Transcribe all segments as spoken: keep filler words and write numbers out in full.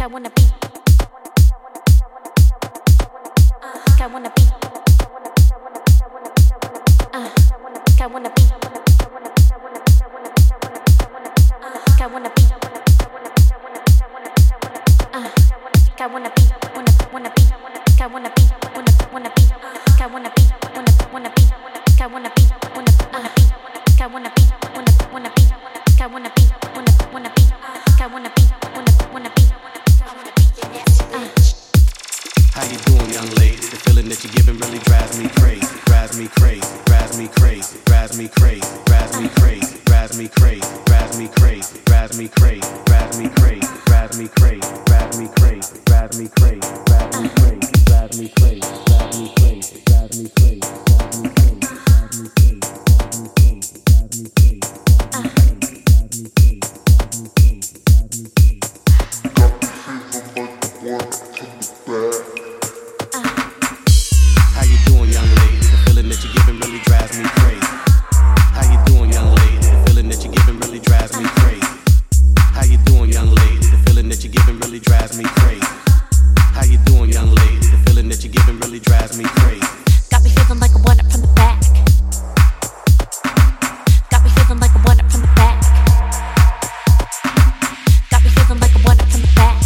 I wanna be. I wanna be. I wanna be. I wanna be. I wanna be. Wanna be. I wanna be. Wanna be. I wanna be. Wanna be. I wanna be. Wanna be. I wanna be. Wanna be. I wanna be. Wanna be. I wanna be. Wanna be. How you doing, young lady? The feeling that you're giving really drives me crazy, drives me crazy, drives me crazy, drives me crazy, drives me crazy, drives me crazy, drives me crazy, drives me crazy, drives me crazy, drives me crazy, drives me crazy, drives me crazy, drives me crazy, drives me crazy, drives me crazy, drives me crazy, drives me crazy, drives me crazy, drives me crazy, drives me crazy, drives me crazy, drives me crazy, drives me crazy. Got the feeling like the one to the back. Drives me crazy. How you doing, young lady? The feeling that you're giving really drives me crazy. How you doing, young lady? The feeling that you're giving really drives me crazy. How you doing, young lady? The feeling that you're giving really drives me crazy. Got me feeling like a one up from the back. Got me feeling like a one up from the back. Got me feeling like a one up from the back.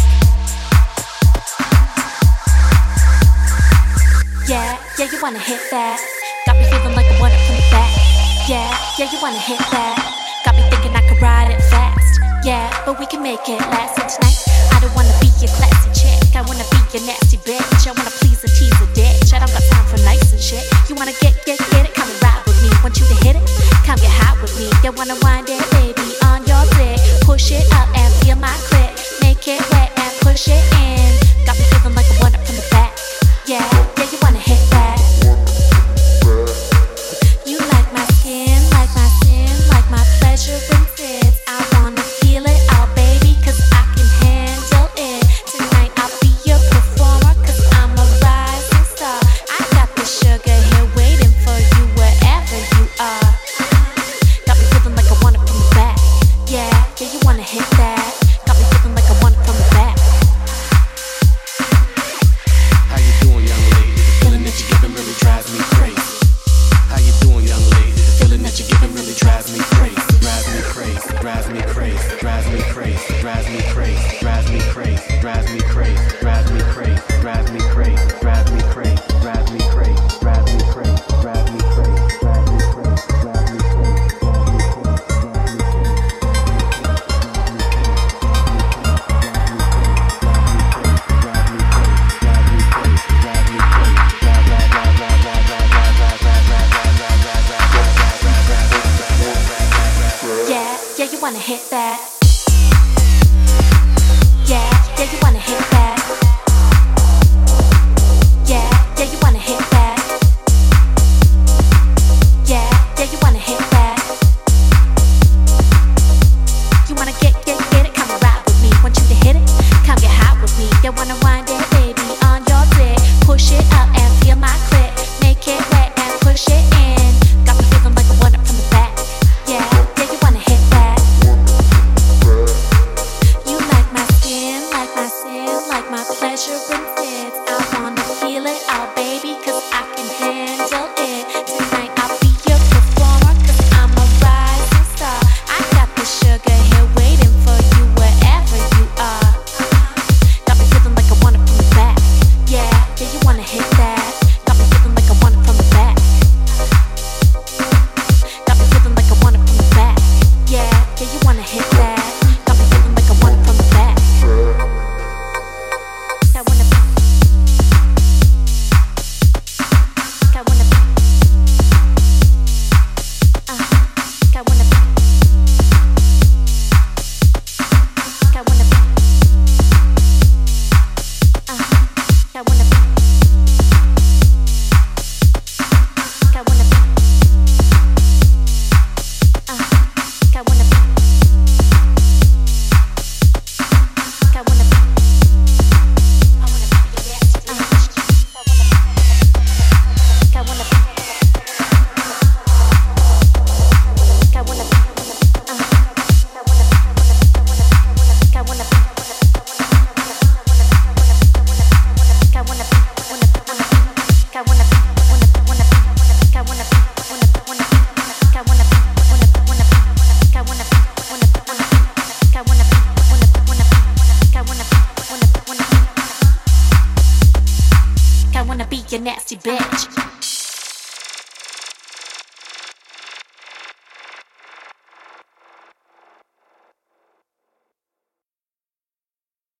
Yeah, yeah, you wanna hit that. Got me feeling like a one up from the back. Yeah, yeah, you wanna hit that. Got me thinking I could ride it fast. Yeah, but we can make it last. And tonight, I don't wanna be your classy chick. I wanna be your nasty bitch. I wanna please and tease a ditch. I don't got time for nice and shit. You wanna get, get, get it? Come and ride with me. Want you to hit it? Come get hot with me. You wanna wind it, baby, on your dick. Push it up and feel my clit. Make it wet and push it in. Got me feeling like a one up from the back. Yeah, yeah, you wanna hit that. Sugar here waiting for you wherever you are. Got me feeling like I wanna nasty bitch.